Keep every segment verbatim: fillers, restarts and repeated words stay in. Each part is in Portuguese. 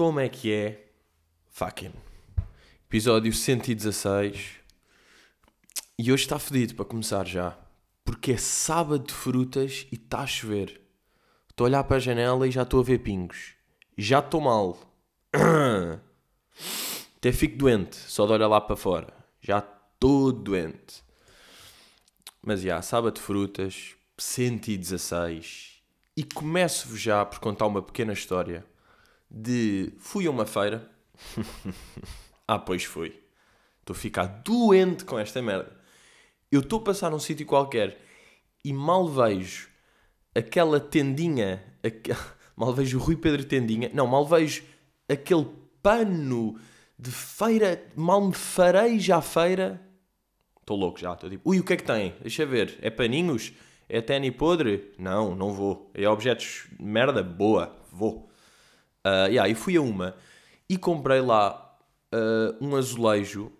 como é que é? Fucking. Episódio cento e dezasseis. E hoje está fedido para começar já. Porque é sábado de frutas e está a chover. Estou a olhar para a janela e já estou a ver pingos. Já estou mal. Até fico doente, só de olhar lá para fora. Já estou doente. Mas já, yeah, sábado de frutas, cento e dezasseis. E começo-vos já por contar uma pequena história de... Fui a uma feira. Ah, pois foi. Estou a ficar doente com esta merda. Eu estou a passar num sítio qualquer e mal vejo aquela tendinha... Aqu... Mal vejo o Rui Pedro Tendinha. Não, mal vejo aquele pano de feira. Mal me fareja à feira. Estou louco já. Estou tipo, ui, o que é que tem? Deixa ver. É paninhos? É ténis podre? Não, não vou. É objetos de merda? Boa. Vou. Uh, yeah, e fui a uma. E comprei lá uh, um azulejo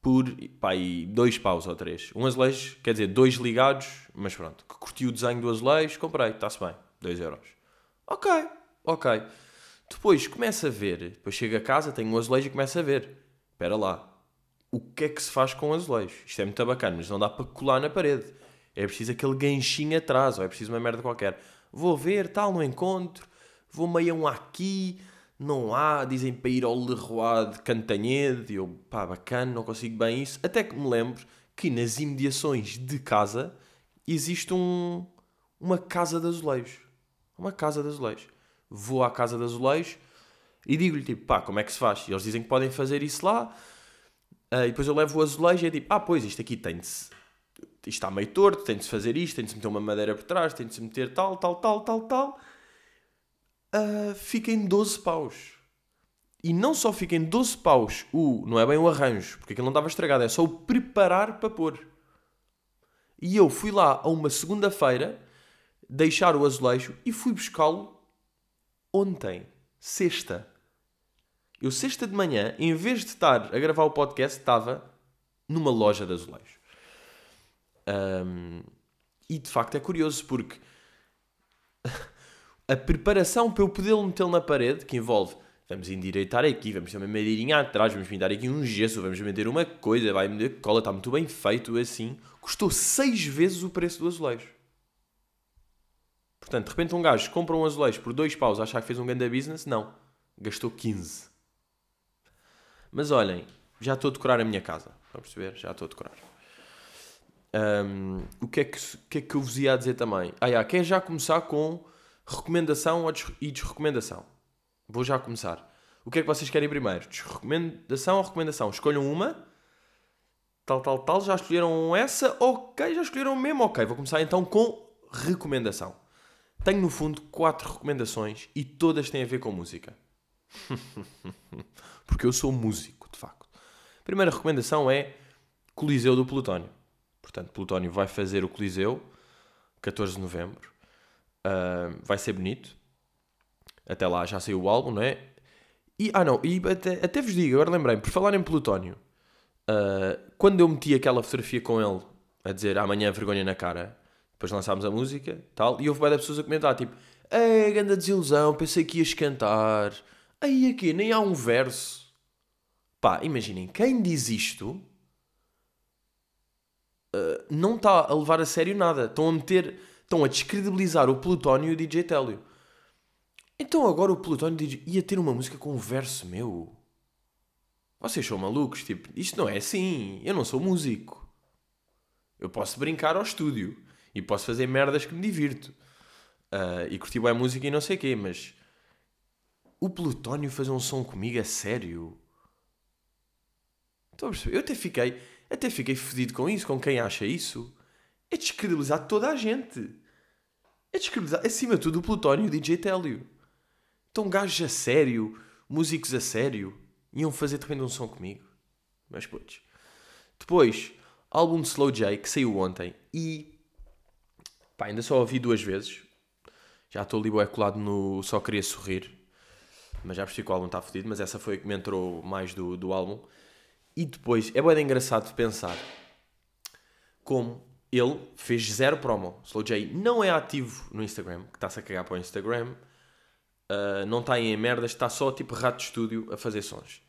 por pá, e dois paus ou três. Um azulejo, quer dizer, dois ligados. Mas pronto, que curti o desenho do azulejo. Comprei. Está-se bem. Dois euros. Ok, ok. Depois começo a ver. Depois chego a casa, tenho um azulejo e começo a ver. Espera lá. O que é que se faz com azulejo? Isto é muito bacana, mas não dá para colar na parede. É preciso aquele ganchinho atrás, ou é preciso uma merda qualquer. Vou ver, tal, não encontro. Vou meio um aqui. Não há. Dizem para ir ao Leroy de Cantanhede. E eu, pá, bacana, não consigo bem isso. Até que me lembro que nas imediações de casa existe um, uma casa de azulejos. Uma casa de azulejos. Vou à casa de azulejos e digo-lhe, tipo, pá, como é que se faz? E eles dizem que podem fazer isso lá. Uh, e depois eu levo o azulejo e é tipo, ah, pois, isto aqui tem de se... Isto está meio torto, tem de se fazer isto, tem de se meter uma madeira por trás, tem de se meter tal, tal, tal, tal, tal. Uh, fica em doze paus. E não só fica em doze paus o... Não é bem o arranjo, porque aquilo não estava estragado, é só o preparar para pôr. E eu fui lá a uma segunda-feira... deixar o azulejo e fui buscá-lo ontem, sexta. Eu sexta de manhã, em vez de estar a gravar o podcast, estava numa loja de azulejos. Um, e de facto é curioso porque a preparação para eu poder meter na parede, que envolve, vamos endireitar aqui, vamos ter uma madeirinha atrás, vamos pintar aqui um gesso, vamos meter uma coisa, vai meter cola, está muito bem feito assim, custou seis vezes o preço do azulejo. Portanto, de repente um gajo compra um azulejo por dois paus a achar que fez um grande business. Não. Gastou quinze. Mas olhem, já estou a decorar a minha casa. Vão perceber? Já estou a decorar. Um, o que é que, que é que eu vos ia dizer também? Ah, yeah, quer já começar com recomendação e desrecomendação? Vou já começar. O que é que vocês querem primeiro? Desrecomendação ou recomendação? Escolham uma. Tal, tal, tal. Já escolheram essa? Ok, já escolheram mesmo? Ok, vou começar então com recomendação. Tenho, no fundo, quatro recomendações e todas têm a ver com música. Porque eu sou músico, de facto. A primeira recomendação é Coliseu do Plutónio. Portanto, Plutónio vai fazer o Coliseu, catorze de novembro. Uh, vai ser bonito. Até lá já saiu o álbum, não é? E, ah, não. E até, até vos digo, agora lembrei-me, por falar em Plutónio, uh, quando eu meti aquela fotografia com ele a dizer amanhã vergonha na cara... Depois lançámos a música, tal, e houve várias pessoas a comentar, tipo, ei, grande desilusão, pensei que ias cantar. Aí aqui, nem há um verso. Pá, imaginem, quem diz isto uh, não está a levar a sério nada. Estão a meter, estão a descredibilizar o Plutónio e o D J Telio. Então agora o Plutónio ia ter uma música com um verso meu. Vocês são malucos, tipo, isto não é assim, eu não sou músico. Eu posso brincar ao estúdio. E posso fazer merdas que me divirto. Uh, e curti bem a música e não sei o quê, mas... O Plutónio fazer um som comigo a sério? Estou a perceber? Eu até fiquei... Até fiquei fedido com isso, com quem acha isso. É descredibilizar toda a gente. É descredibilizar, acima de tudo, o Plutónio e o D J Telio. Então gajos a sério, músicos a sério, iam fazer de repente um som comigo. Mas podes. Depois, álbum de Slow J, que saiu ontem, e... Pá, ainda só ouvi duas vezes. Já estou ali bué colado no Só Queria Sorrir. Mas já percebi que o álbum está fodido. Mas essa foi a que me entrou mais do, do álbum. E depois, é bué de engraçado de pensar como ele fez zero promo. Slow J não é ativo no Instagram, que está-se a cagar para o Instagram. uh, não está em merdas, está só tipo rato de estúdio a fazer sons.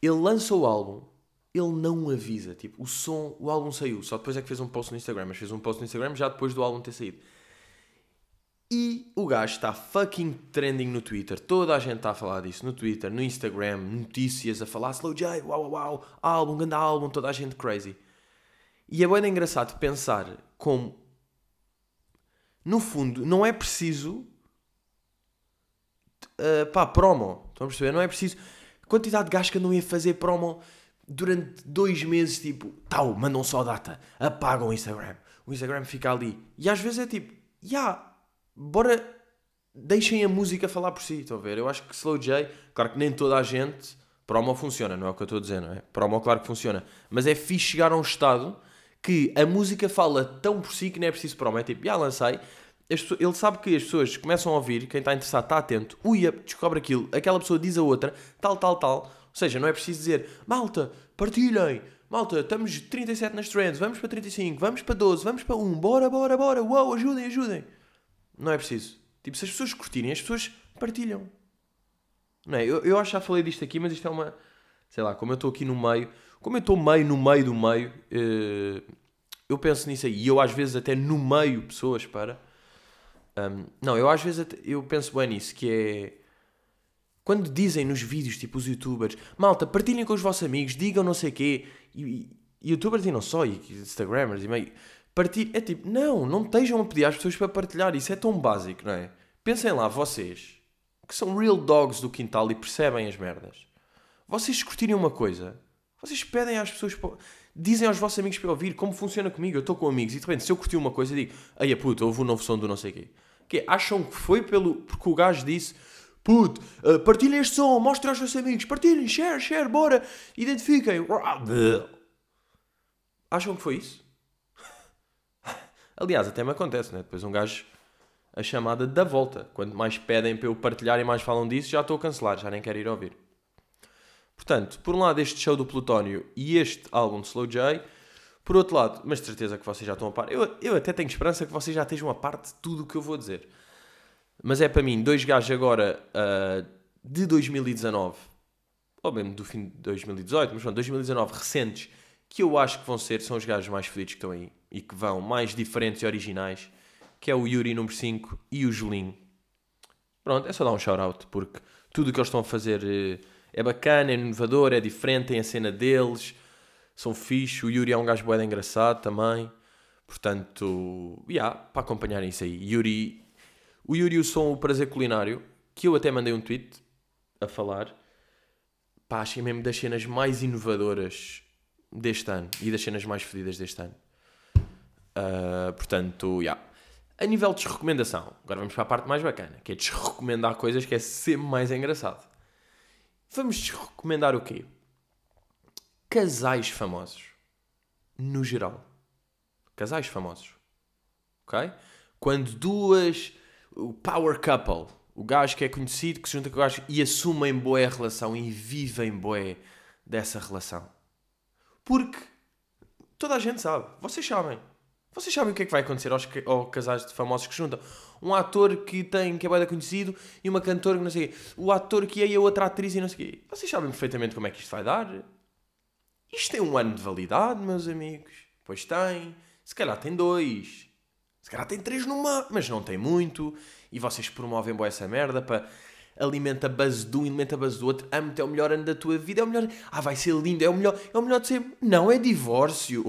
Ele lança o álbum, ele não avisa, tipo, o som, o álbum saiu, só depois é que fez um post no Instagram, mas fez um post no Instagram já depois do álbum ter saído. E o gajo está fucking trending no Twitter, toda a gente está a falar disso no Twitter, no Instagram, notícias a falar, Slow J, uau, uau, uau, álbum, grande álbum, toda a gente crazy. E é bem engraçado pensar como, no fundo, não é preciso, uh, pá, promo, estão a perceber? Não é preciso, quantidade de gajo que não ia fazer promo durante dois meses, tipo, tal, mandam só data, apagam o Instagram, o Instagram fica ali. E às vezes é tipo, já... Yeah, bora, deixem a música falar por si, estão a ver? Eu acho que Slow J, claro que nem toda a gente, promo funciona, não é o que eu estou a dizer, não é? Promo, claro que funciona, mas é fixe chegar a um estado que a música fala tão por si que não é preciso promo, é tipo, já lancei, ele sabe que as pessoas começam a ouvir, quem está interessado está atento, ui, descobre aquilo, aquela pessoa diz a outra, tal, tal, tal, ou seja, não é preciso dizer, malta, partilhem, malta, estamos trinta e sete nas trends, vamos para trinta e cinco, vamos para doze, vamos para um, bora, bora, bora, uau, ajudem, ajudem. Não é preciso. Tipo, se as pessoas curtirem, as pessoas partilham. Não é? Eu, eu acho que já falei disto aqui, mas isto é uma... Sei lá, como eu estou aqui no meio... Como eu estou meio no meio do meio... Eu penso nisso aí. E eu às vezes até no meio pessoas para... Um, não, eu às vezes até, eu penso bem nisso, que é... Quando dizem nos vídeos, tipo os youtubers... Malta, partilhem com os vossos amigos, digam não sei o quê... E, e, youtubers e não só, e instagramers e meio... Partir... É tipo, não, não estejam a pedir às pessoas para partilhar, isso é tão básico, não é? Pensem lá, vocês, que são real dogs do quintal e percebem as merdas, vocês curtirem uma coisa, vocês pedem às pessoas, para... dizem aos vossos amigos para ouvir, como funciona comigo, eu estou com amigos, e de repente, se eu curti uma coisa, eu digo, ai a puta, houve um novo som do não sei o quê. Que acham que foi pelo... porque o gajo disse, puto, uh, partilhem este som, mostrem aos vossos amigos, partilhem, share, share, bora, identifiquem. Acham que foi isso? Aliás, até me acontece, né? Depois um gajo, a chamada da volta. Quanto mais pedem para eu partilhar e mais falam disso, já estou a cancelar, já nem quero ir ouvir. Portanto, por um lado este show do Plutónio e este álbum de Slow J. Por outro lado, mas de certeza que vocês já estão a par. Eu, eu até tenho esperança que vocês já estejam a par de tudo o que eu vou dizer. Mas é para mim, dois gajos agora uh, de dois mil e dezanove, ou mesmo do fim de dois mil e dezoito, mas pronto, dois mil e dezanove recentes, que eu acho que vão ser, são os gajos mais fodidos que estão aí e que vão mais diferentes e originais, que é o Yuri número cinco e o Julinho. Pronto, é só dar um shout-out, porque tudo o que eles estão a fazer é bacana, é inovador, é diferente, tem a cena deles, são fixe, o Yuri é um gajo bué engraçado também, portanto, yeah, para acompanharem isso aí. Yuri, o Yuri e o som, o prazer culinário, que eu até mandei um tweet a falar, pá, achei mesmo das cenas mais inovadoras deste ano e das cenas mais fodidas deste ano. Uh, portanto, já. Yeah. A nível de desrecomendação, agora vamos para a parte mais bacana, que é desrecomendar coisas, que é sempre mais engraçado. Vamos desrecomendar o quê? Casais famosos. No geral. Casais famosos. Ok? Quando duas... O power couple. O gajo que é conhecido, que se junta com o gajo e assumem boé a relação e vivem boé dessa relação. Porque toda a gente sabe. Vocês sabem. Vocês sabem o que é que vai acontecer aos, aos casais de famosos que juntam? Um ator que, tem, que é bem conhecido e uma cantora que não sei o quê. O ator que é e a outra atriz e não sei o quê. Vocês sabem perfeitamente como é que isto vai dar? Isto tem um ano de validade, meus amigos. Pois tem. Se calhar tem dois. Se calhar tem três numa. Mas não tem muito. E vocês promovem boa essa merda para... Alimenta a base de um, alimenta a base do outro. Amo-te, é o melhor ano da tua vida, é o melhor... Ah, vai ser lindo, é o melhor, é o melhor de sempre. Não, é divórcio.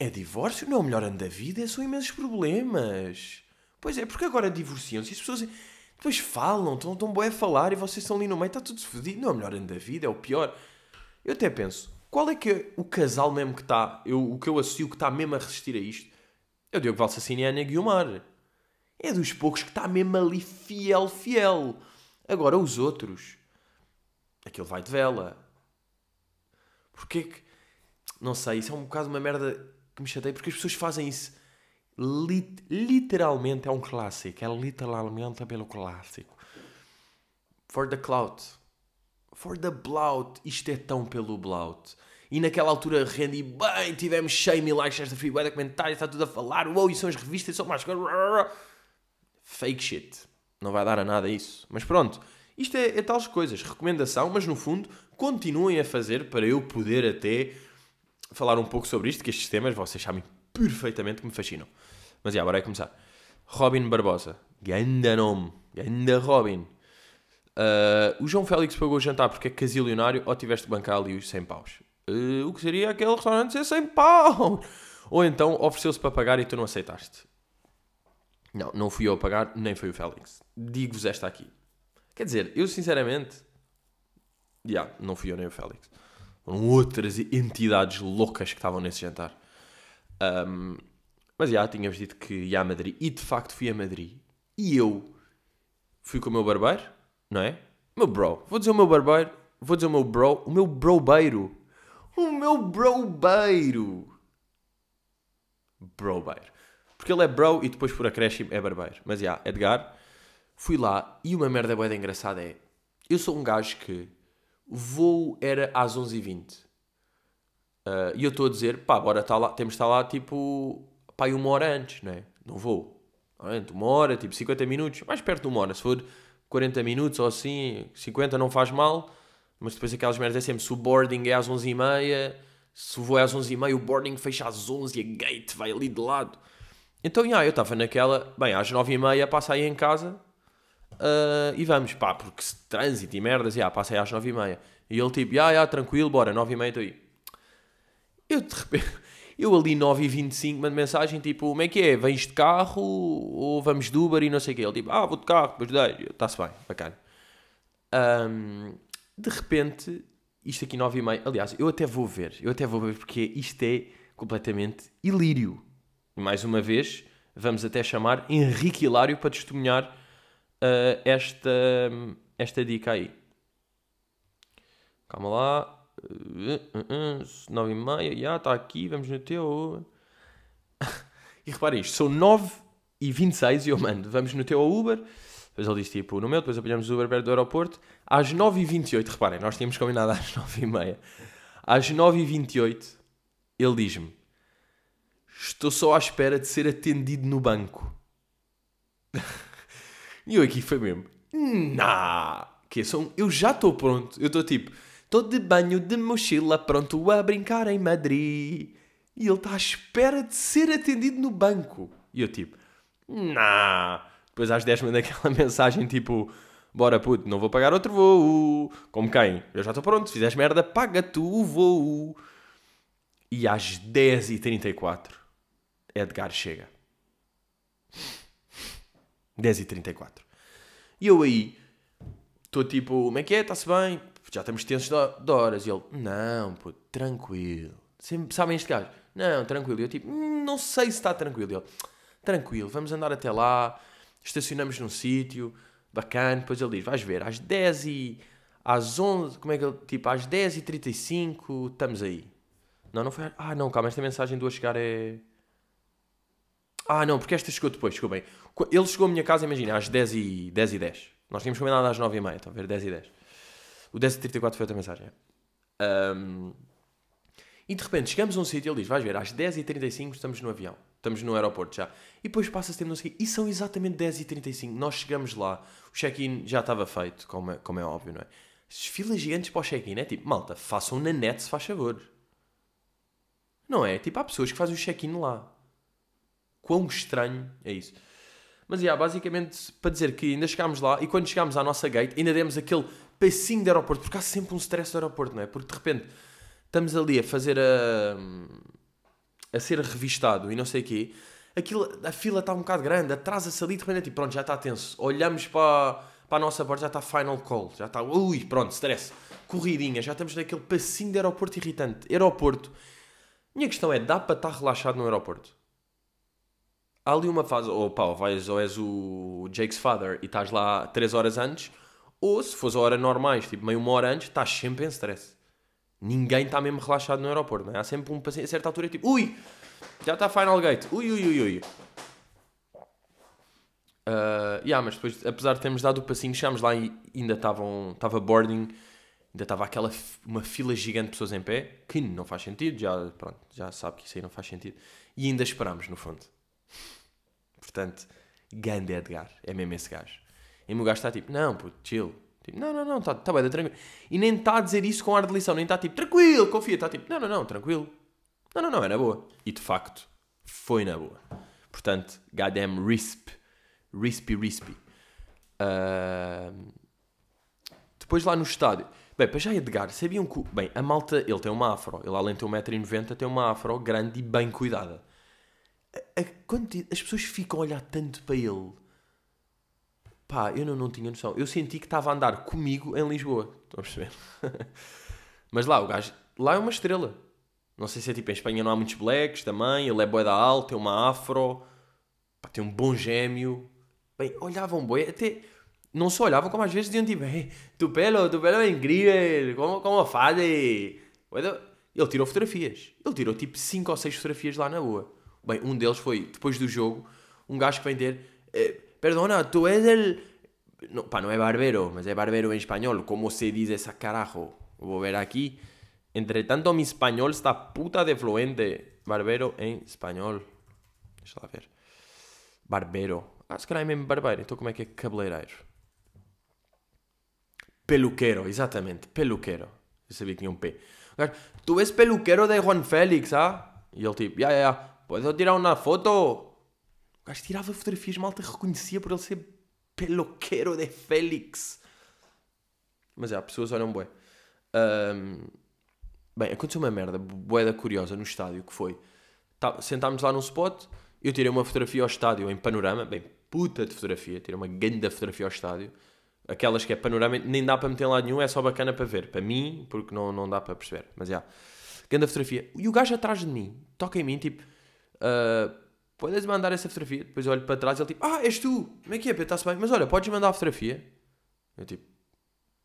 É divórcio? Não é o melhor ano da vida? São imensos problemas. Pois é, porque agora divorciam-se e as pessoas depois falam, estão tão bué a falar e vocês estão ali no meio, está tudo fodido. Não é o melhor ano da vida, é o pior. Eu até penso, qual é que é o casal mesmo que está, eu, o que eu associo que está mesmo a resistir a isto? É o Diogo Valsassini e a Ana Guiomar. É dos poucos que está mesmo ali fiel, fiel. Agora os outros, aquilo vai de vela. Porquê que... Não sei, isso é um bocado uma merda... que me chatei, porque as pessoas fazem isso Lit- literalmente, é um clássico, é literalmente pelo clássico, for the clout, for the blout, isto é tão pelo blout, e naquela altura rendi bem, tivemos cem mil likes nesta freeway, comentários, está tudo a falar, uou, e são as revistas, são mais fake shit, não vai dar a nada isso. Mas pronto, isto é, é tais coisas, recomendação, mas no fundo continuem a fazer para eu poder até falar um pouco sobre isto, que estes temas vocês sabem perfeitamente que me fascinam. Mas já, agora é começar. Robin Barbosa, ganda nome, ganda Robin. Uh, o João Félix pagou o jantar porque é casilionário ou tiveste de bancar ali os cem paus. Uh, o que seria aquele restaurante ser cem paus? Ou então ofereceu-se para pagar e tu não aceitaste. Não, não fui eu a pagar, nem foi o Félix. Digo-vos esta aqui. Quer dizer, eu sinceramente... Já, yeah, não fui eu nem o Félix. Foram outras entidades loucas que estavam nesse jantar. Um, mas já, yeah, tínhamos dito que ia a Madrid. E de facto fui a Madrid. E eu fui com o meu barbeiro, não é? Meu bro. Vou dizer o meu barbeiro. Vou dizer o meu bro. O meu brobeiro. O meu brobeiro. Brobeiro. Porque ele é bro e depois por acréscimo é barbeiro. Mas já, yeah, Edgar. Fui lá e uma merda bué da engraçada é... Eu sou um gajo que... O voo era às onze e vinte. Uh, e eu estou a dizer... Pá, bora estar lá... Temos de estar lá tipo... Pá, uma hora antes, não é? Não vou. Uma hora, tipo cinquenta minutos. Mais perto de uma hora. Se for quarenta minutos ou assim... cinquenta não faz mal. Mas depois aquelas merdas é sempre... Se o boarding é às onze e meia... Se o voo é às onze e meia... O boarding fecha às onze e a gate vai ali de lado. Então, já, eu estava naquela... Bem, às nove e meia passa aí em casa... Uh, e vamos, pá, porque se trânsito e merdas, já, passei às nove e meia. E ele tipo, já, já, tranquilo, bora, nove e meia estou aí. Eu de repente, eu ali nove e vinte e cinco mando mensagem, tipo, como é que é? Vens de carro ou vamos de Uber e não sei o quê? Ele tipo, ah, vou de carro, mas dei, está-se bem, bacana. Um, de repente, isto aqui nove e meia, aliás, eu até vou ver, eu até vou ver porque isto é completamente ilírio. E mais uma vez, vamos até chamar Henrique Hilário para testemunhar Uh, esta, esta dica aí. Calma lá. Uh, uh, uh, nove e meia, já está aqui, vamos no teu Uber. E reparem isto, são nove e vinte e seis e eu mando, vamos no teu Uber. Depois ele diz tipo, no meu, depois apanhamos o Uber perto do aeroporto. Às nove e vinte e oito, reparem, nós tínhamos combinado às nove e meia. Às nove e vinte e oito, ele diz-me, estou só à espera de ser atendido no banco. E eu aqui foi mesmo, nah, que são, eu já estou pronto, eu estou tipo, estou de banho, de mochila, pronto a brincar em Madrid. E ele está à espera de ser atendido no banco. E eu tipo, nah. Depois às dez mandei aquela mensagem tipo, bora puto, não vou pagar outro voo. Como quem? Eu já estou pronto, se fizeres merda, paga tu o voo. E às dez e trinta e quatro, Edgar chega. dez e trinta e quatro. E eu aí, estou tipo, como é que é? Está-se bem? Já estamos tensos de horas. E ele, não, pô, tranquilo. Sempre, sabem este gajo? Não, tranquilo. E eu tipo, não sei se está tranquilo. E ele, tranquilo, vamos andar até lá. Estacionamos num sítio, bacana. Depois ele diz, vais ver, às dez e... Às onze, como é que ele... Tipo, às dez e trinta e cinco, estamos aí. Não, não foi... Ah, não, calma, esta mensagem do a chegar é... Ah, não, porque esta chegou depois, desculpem. Ele chegou à minha casa, imagina, às dez e dez. Nós tínhamos combinado às nove e meia, estão a ver, dez e dez. O dez e trinta e quatro foi outra mensagem. Um, e de repente chegamos a um sítio e ele diz, vais ver, às dez e trinta e cinco estamos no avião. Estamos no aeroporto já. E depois passa-se tempo, não sei o quê. E são exatamente dez e trinta e cinco. Nós chegamos lá. O check-in já estava feito, como é, como é óbvio, não é? As filas gigantes para o check-in é tipo, malta, façam na net se faz favor. Não é? Tipo, há pessoas que fazem o check-in lá. Quão estranho é isso. Mas, yeah, basicamente, para dizer que ainda chegámos lá e quando chegámos à nossa gate, ainda demos aquele passinho de aeroporto, porque há sempre um stress do aeroporto, não é? Porque, de repente, estamos ali a fazer a... a ser revistado e não sei o quê. Aquilo, a fila está um bocado grande, atrasa-se ali, de repente, tipo, pronto, já está tenso. Olhamos para, para a nossa borda, já está final call, já está... Ui, pronto, stress. Corridinha, já estamos naquele passinho de aeroporto irritante. Aeroporto. Minha questão é, dá para estar relaxado no aeroporto? Há ali uma fase, ou pá, vais, ou és o Jake's father e estás lá três horas antes, ou se fores a hora normais, tipo meio uma hora antes, estás sempre em stress. Ninguém está mesmo relaxado no aeroporto, não é? Há sempre um paciente, a certa altura, é tipo, ui, já está final gate, ui, ui, ui, ui. Uh, yeah, mas depois, apesar de termos dado o passinho, chegámos lá e ainda estava boarding, ainda estava aquela, uma fila gigante de pessoas em pé, que não faz sentido, já, pronto, já sabe que isso aí não faz sentido. E ainda esperámos, no fundo. Portanto, grande Edgar, é mesmo esse gajo. E o meu gajo está tipo, não, puto, chill. Tipo, não, não, não, está tá bem, tranquilo. E nem está a dizer isso com ar de lição, nem está tipo, tranquilo, confia. Está tipo, não, não, não, tranquilo. Não, não, não, é na boa. E de facto, foi na boa. Portanto, goddamn risp. Rispy, rispy. Uh... Depois lá no estádio... Bem, para já Edgar, sabiam que... Bem, a malta, ele tem uma afro. Ele, além de ter um metro e noventa, tem uma afro grande e bem cuidada. A, a, as pessoas ficam a olhar tanto para ele. Pá, eu não, não tinha noção. Eu senti que estava a andar comigo em Lisboa. Estão a perceber? Mas lá, o gajo... Lá é uma estrela. Não sei se é tipo... Em Espanha não há muitos blacks também. Ele é bué da alta, tem uma afro. Pá, tem um bom gêmeo. Bem, olhavam bué. Até... Não só olhavam, como às vezes diziam tipo, tu pelo, tu pelo é incrível, como, como faz? Ele tirou fotografias. Ele tirou tipo cinco ou seis fotografias lá na rua. Bem, um deles foi, depois do jogo, um gajo que vem ter, eh, perdona, tu és el... Não, pá, não é barbero, mas é barbero em espanhol. Como se diz essa carajo? Vou ver aqui. Entretanto, mi espanhol está puta de fluente. Barbero em espanhol. Deixa lá ver. Barbero. Ah, se calhar é mesmo barbeiro. Então como é que é cabeleireiro? Peluqueiro, exatamente, peluqueiro. Eu sabia que tinha um P. Tu és peluqueiro de João Félix, ah? E ele tipo, já, já, já, podes tirar uma foto? O gajo tirava fotografias, malta reconhecia por ele ser peluqueiro de Félix. Mas é, pessoas olham bué. Um, bem, aconteceu uma merda bué curiosa no estádio, que foi... Tá, sentámos lá num spot, eu tirei uma fotografia ao estádio em panorama, bem, puta de fotografia, tirei uma grande fotografia ao estádio. Aquelas que é panorama, nem dá para meter em lado nenhum, é só bacana para ver. Para mim, porque não, não dá para perceber. Mas, já. Yeah. Grande fotografia. E o gajo atrás de mim, toca em mim, tipo... Uh, podes mandar essa fotografia? Depois eu olho para trás e ele, tipo... Ah, és tu! Como é que é, Pedro? Está-se bem? Mas, olha, podes mandar a fotografia? Eu, tipo...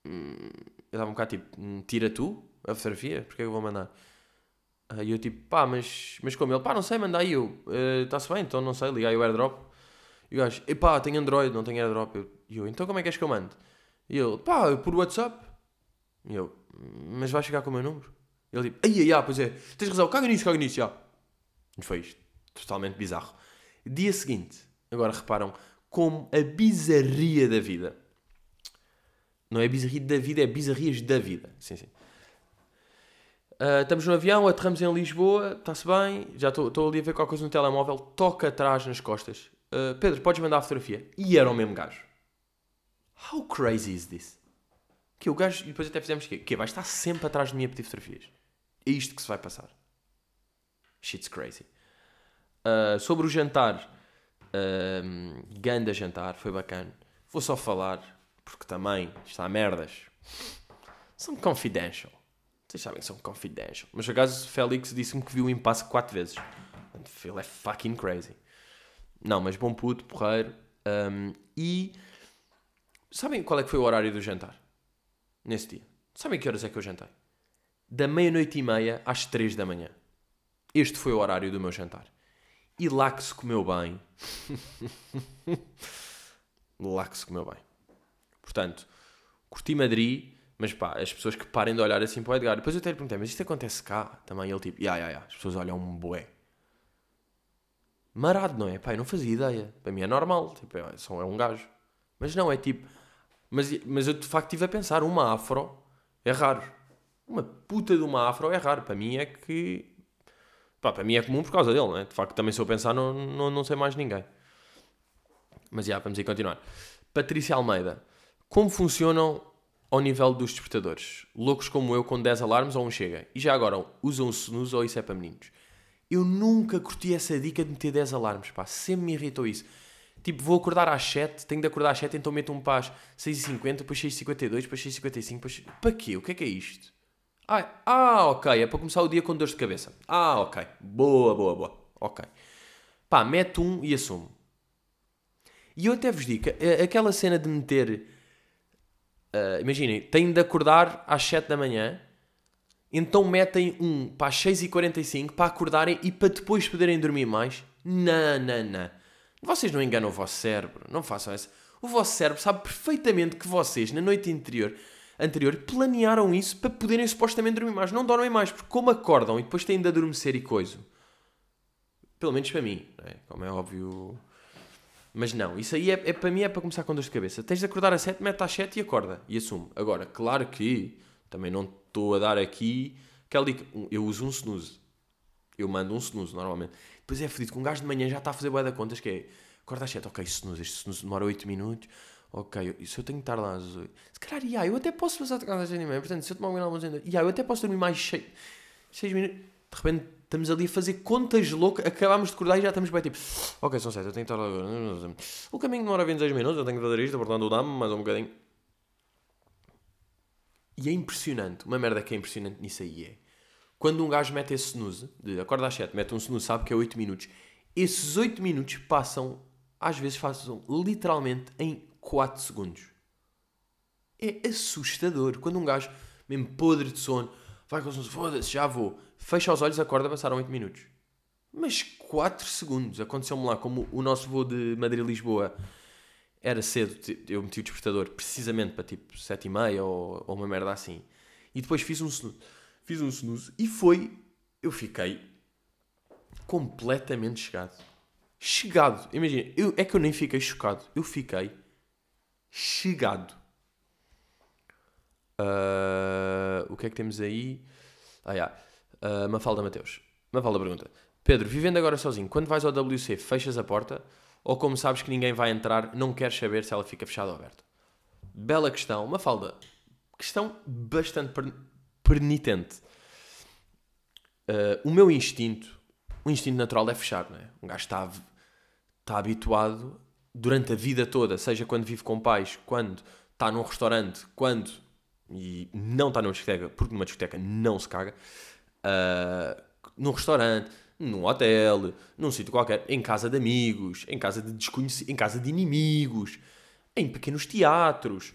Hum, eu dava um bocado, tipo... Hum, tira tu a fotografia? Porquê é que eu vou mandar? E uh, eu, tipo... Pá, mas, mas como? Ele, pá, não sei, manda aí eu. Uh, está-se bem? Então, não sei, liga aí o AirDrop. E o gajo, epá, tenho Android, não tenho AirDrop. Eu, e eu, então como é que és que eu mando? E ele, pá, por WhatsApp. E eu, mas vai chegar com o meu número? E ele, tipo, ai, ai, pois é, tens razão, caga nisso, caga nisso, já. E foi isto, totalmente bizarro. Dia seguinte, agora reparam, como a bizarria da vida. Não é bizarria da vida, é bizarrias da vida. Sim, sim. Uh, estamos no avião, aterramos em Lisboa, está-se bem, já estou ali a ver qualquer coisa no telemóvel, toca atrás nas costas. Uh, Pedro, podes mandar a fotografia? E era o mesmo gajo. How crazy is this? Que o gajo... E depois até fizemos o quê? Que vai estar sempre atrás de mim a pedir fotografias. É isto que se vai passar. Shit's crazy. Uh, sobre o jantar. Uh, ganda jantar. Foi bacana. Vou só falar. Porque também está a merdas. São confidential. Vocês sabem que são confidential. Mas por acaso o Félix disse-me que viu o impasse quatro vezes. Ele é fucking crazy. Não, mas bom puto, porreiro. Um, e... Sabem qual é que foi o horário do jantar? Nesse dia. Sabem que horas é que eu jantei? Da meia-noite e meia às três da manhã. Este foi o horário do meu jantar. E lá que se comeu bem. Lá que se comeu bem. Portanto, curti Madrid, mas pá, as pessoas que parem de olhar assim para o Edgar. Depois eu até lhe perguntei, mas isto acontece cá? Também ele tipo, ya, ya, ya. As pessoas olham um bué. Marado, não é? Pá, eu não fazia ideia. Para mim é normal. Tipo, é, é um gajo. Mas não, é tipo... Mas, mas eu de facto estive a pensar, uma afro é raro. Uma puta de uma afro é raro. Para mim é que... Pá, para mim é comum por causa dele, não é? De facto, também se eu pensar, não, não, não sei mais ninguém. Mas, já, vamos aí continuar. Patrícia Almeida. Como funcionam ao nível dos despertadores? Loucos como eu com dez alarmes ou um chega? E já agora, usam o snooze ou isso é para meninos? Eu nunca curti essa dica de meter dez alarmes, pá. Sempre me irritou isso. Tipo, vou acordar às sete, tenho de acordar às sete, então meto um para às seis e cinquenta, depois seis e cinquenta e dois, depois seis e cinquenta e cinco, depois... Para quê? O que é que é isto? Ah, ah, ok, é para começar o dia com dores de cabeça. Ah, ok. Boa, boa, boa. Ok. Pá, meto um e assumo. E eu até vos digo, aquela cena de meter... Uh, imaginem, tenho de acordar às sete da manhã, então metem um para às seis e quarenta e cinco, para acordarem e para depois poderem dormir mais. Não, não, não. Vocês não enganam o vosso cérebro, não façam isso. O vosso cérebro sabe perfeitamente que vocês, na noite anterior, anterior planearam isso para poderem supostamente dormir mais. Não dormem mais, porque como acordam e depois têm de adormecer e coisa. Pelo menos para mim, né? Como é óbvio, Mas não, isso aí é, é, para mim é para começar com dor de cabeça. Tens de acordar às sete, mete às sete e acorda. E assume. Agora, claro que também não estou a dar aqui... Aquele, eu uso um snooze. Eu mando um snooze, normalmente. Depois é fodido, com um gajo de manhã já está a fazer bué da contas, que é... Acorda às sete, ok, snooze, este snooze demora oito minutos. Ok, se eu tenho que estar lá às oito... Se calhar, yeah, eu até posso passar de casa às sete e meia. Portanto, se eu tomar um grau às onze... Yeah, eu até posso dormir mais seis minutos. De repente, estamos ali a fazer contas loucas. Acabámos de acordar e já estamos bem tipo... Ok, são sete, eu tenho que estar lá agora. O caminho demora vinte e seis minutos, eu tenho que fazer isto. Portanto, eu dá-me mais um bocadinho. E é impressionante. Uma merda que é impressionante nisso aí é... Quando um gajo mete esse snooze, de acorda às sete, mete um snooze, sabe que é oito minutos. Esses oito minutos passam, às vezes passam literalmente em quatro segundos. É assustador. Quando um gajo, mesmo podre de sono, vai com o sono, foda-se, já vou. Fecha os olhos, acorda, passaram oito minutos. Mas quatro segundos. Aconteceu-me lá, como o nosso voo de Madrid-Lisboa era cedo, eu meti o despertador precisamente para tipo sete e meia ou, ou uma merda assim. E depois fiz um snooze. Fiz um snooze e foi... Eu fiquei completamente chegado. Chegado. Imagina, eu, é que eu nem fiquei chocado. Eu fiquei chegado. Uh, o que é que temos aí? Ah, yeah. uh, Mafalda Mateus. Mafalda pergunta. Pedro, vivendo agora sozinho, quando vais ao W C, fechas a porta? Ou como sabes que ninguém vai entrar, não queres saber se ela fica fechada ou aberta? Bela questão. Mafalda, questão bastante... Per... penitente. Uh, o meu instinto, o instinto natural é fechar, não é? Um gajo está, está habituado durante a vida toda, seja quando vive com pais, quando está num restaurante, quando, e não está numa discoteca, porque numa discoteca não se caga, uh, num restaurante, num hotel, num sítio qualquer, em casa de amigos, em casa de desconhecidos, em casa de inimigos, em pequenos teatros...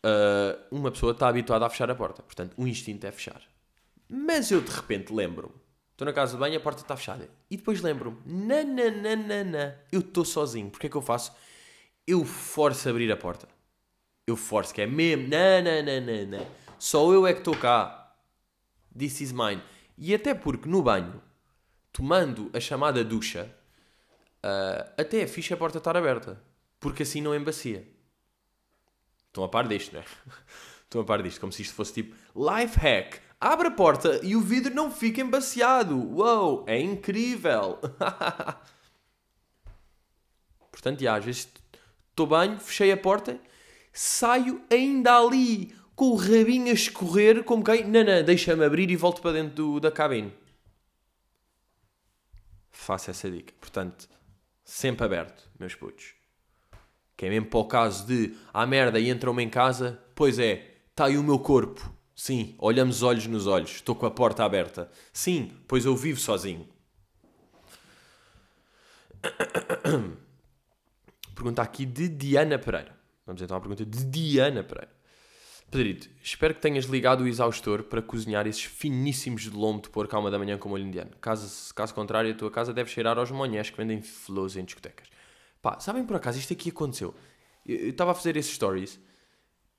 Uh, uma pessoa está habituada a fechar a porta. Portanto, o instinto é fechar. Mas eu, de repente, lembro-me. Estou na casa de banho, a porta está fechada. E depois lembro-me. Nananana. Eu estou sozinho. Porquê é que eu faço? Eu forço a abrir a porta. Eu forço, que é mesmo. Nananana. Só eu é que estou cá. This is mine. E até porque, no banho, tomando a chamada ducha, uh, até é fixe a porta estar aberta. Porque assim não embacia. Estão a par disto, não é? Estão a par disto, como se isto fosse tipo life hack. Abre a porta e o vidro não fica embaciado. Uou, é incrível. Portanto, já, às vezes estou banho, fechei a porta, saio ainda ali com o rabinho a escorrer, como quem... Não, não, deixa-me abrir e volto para dentro do, da cabine. Faço essa dica. Portanto, sempre aberto, meus putos. Que é mesmo para o caso de, ah merda, e entram-me em casa, pois é, está aí o meu corpo. Sim, olhamos olhos nos olhos, estou com a porta aberta. Sim, pois eu vivo sozinho. Pergunta aqui de Diana Pereira. Vamos então à pergunta de Diana Pereira. Pedrito, espero que tenhas ligado o exaustor para cozinhar esses finíssimos de lombo de porco à uma da manhã com molho indiano. Caso, caso contrário, a tua casa deve cheirar aos monhés que vendem flores em discotecas. Pá, sabem por acaso, isto aqui aconteceu. Eu estava a fazer esses stories.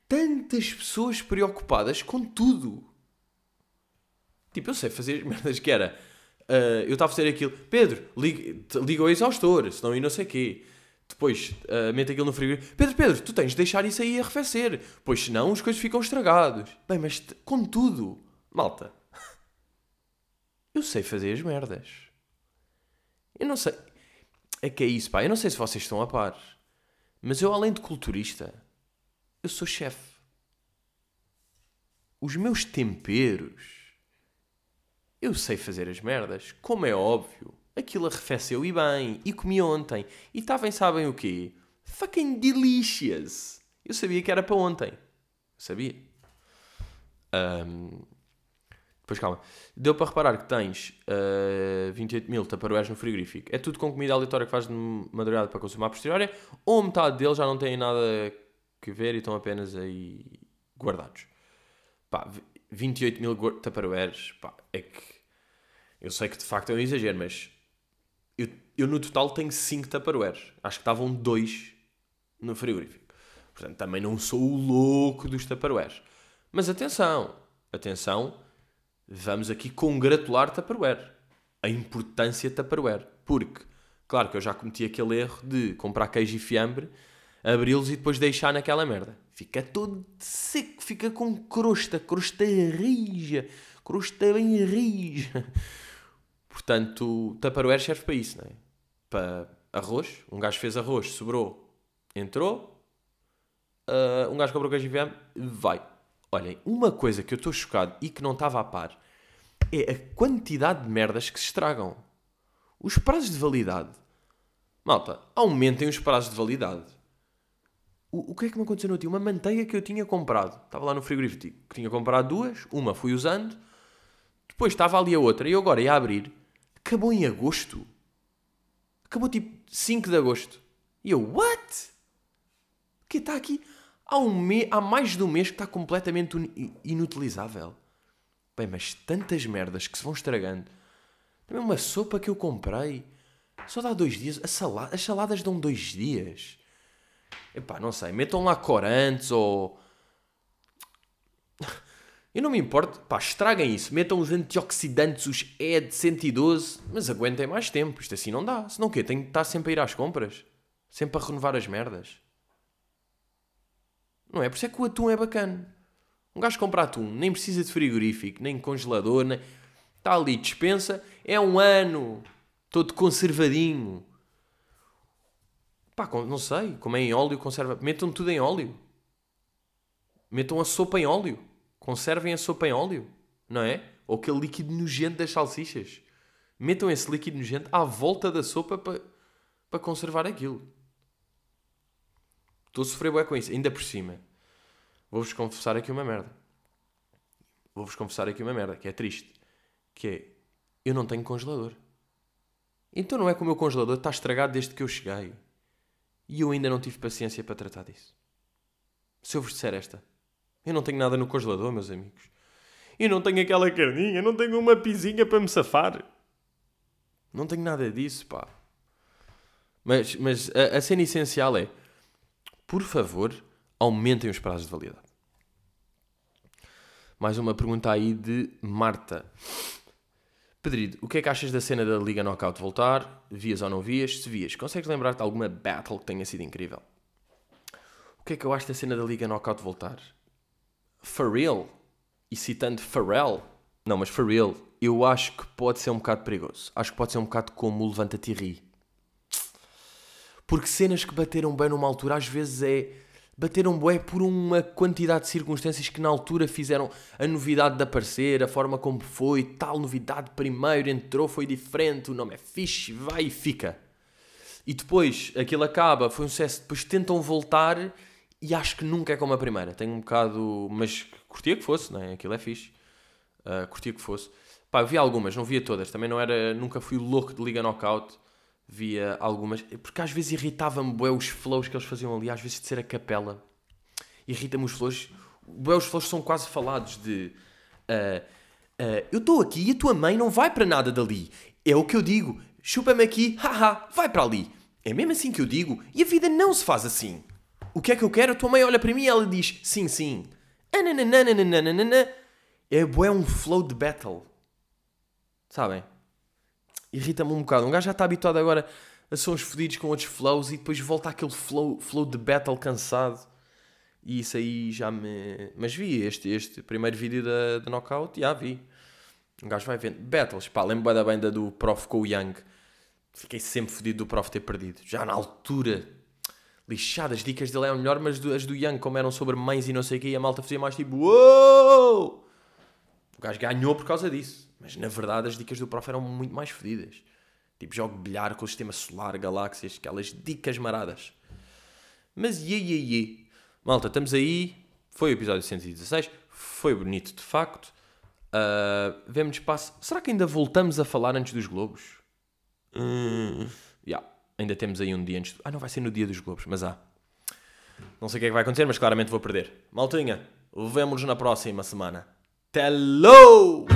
Tantas pessoas preocupadas com tudo. Tipo, eu sei fazer as merdas que era. Uh, eu estava a fazer aquilo. Pedro, liga, liga o exaustor, senão e não sei o quê. Depois, uh, mete aquilo no frigorífico. Pedro, Pedro, tu tens de deixar isso aí arrefecer. Pois senão as coisas ficam estragadas. Bem, mas t- com tudo. Malta. Eu sei fazer as merdas. Eu não sei... É que é isso, pá. Eu não sei se vocês estão a par. Mas eu, além de culturista, eu sou chefe. Os meus temperos... Eu sei fazer as merdas. Como é óbvio. Aquilo arrefeceu e bem. E comi ontem. E estavam, sabem o quê? Fucking delicious. Eu sabia que era para ontem. Eu sabia. Um... Pois calma, deu para reparar que tens uh, vinte e oito mil Tupperwares no frigorífico. É tudo com comida aleatória que fazes de madrugada para consumir à posteriori, ou metade deles já não têm nada que ver e estão apenas aí guardados. Pá, vinte e oito mil Tupperwares, pá, é que eu sei que de facto é um exagero, mas eu, eu no total tenho cinco Tupperwares. Acho que estavam dois no frigorífico. Portanto, também não sou o louco dos Tupperwares. Mas atenção, atenção... Vamos aqui congratular Tupperware. A importância de Tupperware. Porque Claro que eu já cometi aquele erro de comprar queijo e fiambre, abri-los e depois deixar naquela merda. Fica todo seco, fica com crosta, crosta rija, crosta bem rija. Portanto, Tupperware serve para isso, não é? Para arroz, um gajo fez arroz, sobrou, entrou, uh, um gajo comprou queijo e fiambre, vai. Olhem, uma coisa que eu estou chocado e que não estava a par é a quantidade de merdas que se estragam. Os prazos de validade. Malta, aumentem os prazos de validade. O, o que é que me aconteceu no dia? Uma manteiga que eu tinha comprado. Estava lá no frigorífico. Tinha comprado duas. Uma fui usando. Depois estava ali a outra. E eu agora ia abrir. Acabou em agosto. Acabou tipo cinco de agosto. E eu, what? O que está aqui? Há, um me... Há mais de um mês que está completamente in... inutilizável. Bem, mas tantas merdas que se vão estragando. Também uma sopa que eu comprei só dá dois dias. As saladas, as saladas dão dois dias. Epá, não sei. Metam lá corantes ou... Eu não me importo. Pá, estraguem isso. Metam os antioxidantes, os E D cento e doze. Mas aguentem mais tempo. Isto assim não dá. Senão o quê? Tenho que estar sempre a ir às compras. Sempre a renovar as merdas. Não é? Por isso é que o atum é bacana. Um gajo compra atum. Nem precisa de frigorífico, nem congelador, nem... Está ali, dispensa. É um ano. Todo conservadinho. Pá, não sei. Como é em óleo, conserva... Metam tudo em óleo. Metam a sopa em óleo. Conservem a sopa em óleo. Não é? Ou aquele líquido nojento das salsichas. Metam esse líquido nojento à volta da sopa para pa conservar aquilo. Estou a sofrer bué com isso. Ainda por cima. Vou-vos confessar aqui uma merda. Vou-vos confessar aqui uma merda, que é triste. Que é, eu não tenho congelador. Então não é que o meu congelador está estragado desde que eu cheguei. E eu ainda não tive paciência para tratar disso. Se eu vos disser esta, eu não tenho nada no congelador, meus amigos. Eu não tenho aquela carninha, eu não tenho uma pizinha para me safar. Não tenho nada disso, pá. Mas, mas a, a cena essencial é, por favor, aumentem os prazos de validade. Mais uma pergunta aí de Marta. Pedrido, o que é que achas da cena da Liga Knockout voltar? Vias ou não vias? Se vias, consegues lembrar-te de alguma battle que tenha sido incrível? O que é que eu acho da cena da Liga Knockout voltar? Pharrell, e citando Pharrell, não, mas Pharrell, eu acho que pode ser um bocado perigoso. Acho que pode ser um bocado como o Levanta-te e ri. Porque cenas que bateram bem numa altura, às vezes é... Bateram bué por uma quantidade de circunstâncias que na altura fizeram a novidade de aparecer, a forma como foi, tal novidade primeiro, entrou, foi diferente, o nome é fixe, vai e fica. E depois, aquilo acaba, foi um sucesso, depois tentam voltar e acho que nunca é como a primeira. Tenho um bocado... Mas curtia que fosse, não é? Aquilo é fixe. Uh, curtia que fosse. Pá, eu vi algumas, não via todas. Também não era... Nunca fui louco de Liga Knockout. Via algumas... Porque às vezes irritava-me bué os flows que eles faziam ali. Às vezes de ser a capela. Irrita-me os flows. Bué, os flows são quase falados de... Uh, uh, eu estou aqui e a tua mãe não vai para nada dali. É o que eu digo. Chupa-me aqui. Haha. Vai para ali. É mesmo assim que eu digo. E a vida não se faz assim. O que é que eu quero? A tua mãe olha para mim e ela diz... Sim, sim. Anananananananana. É bué um flow de battle. Sabem? Irrita-me um bocado. Um gajo já está habituado agora a sons fodidos com outros flows e depois volta àquele flow, flow de battle cansado. E isso aí já me... Mas vi este, este primeiro vídeo da, da Knockout, já vi. Um gajo vai vendo. Battles, pá, lembro-me bem da do Prof com o Young. Fiquei sempre fodido do Prof ter perdido. Já na altura. Lixado, as dicas dele eram melhor, mas do, as do Young, como eram sobre mães e não sei o quê, a malta fazia mais tipo... Uou! O gajo ganhou por causa disso. Mas, na verdade, as dicas do Prof eram muito mais fodidas. Tipo, jogo bilhar com o sistema solar, galáxias, aquelas dicas maradas. Mas, iê, iê, iê. Malta, estamos aí. Foi o episódio cento e dezasseis. Foi bonito, de facto. Uh, vemos espaço. Será que ainda voltamos a falar antes dos Globos? Já. Hum, yeah. Ainda temos aí um dia antes... Do... Ah, não vai ser no dia dos Globos, mas há. Ah. Não sei o que é que vai acontecer, mas claramente vou perder. Maltinha, vemo-nos na próxima semana. Telou!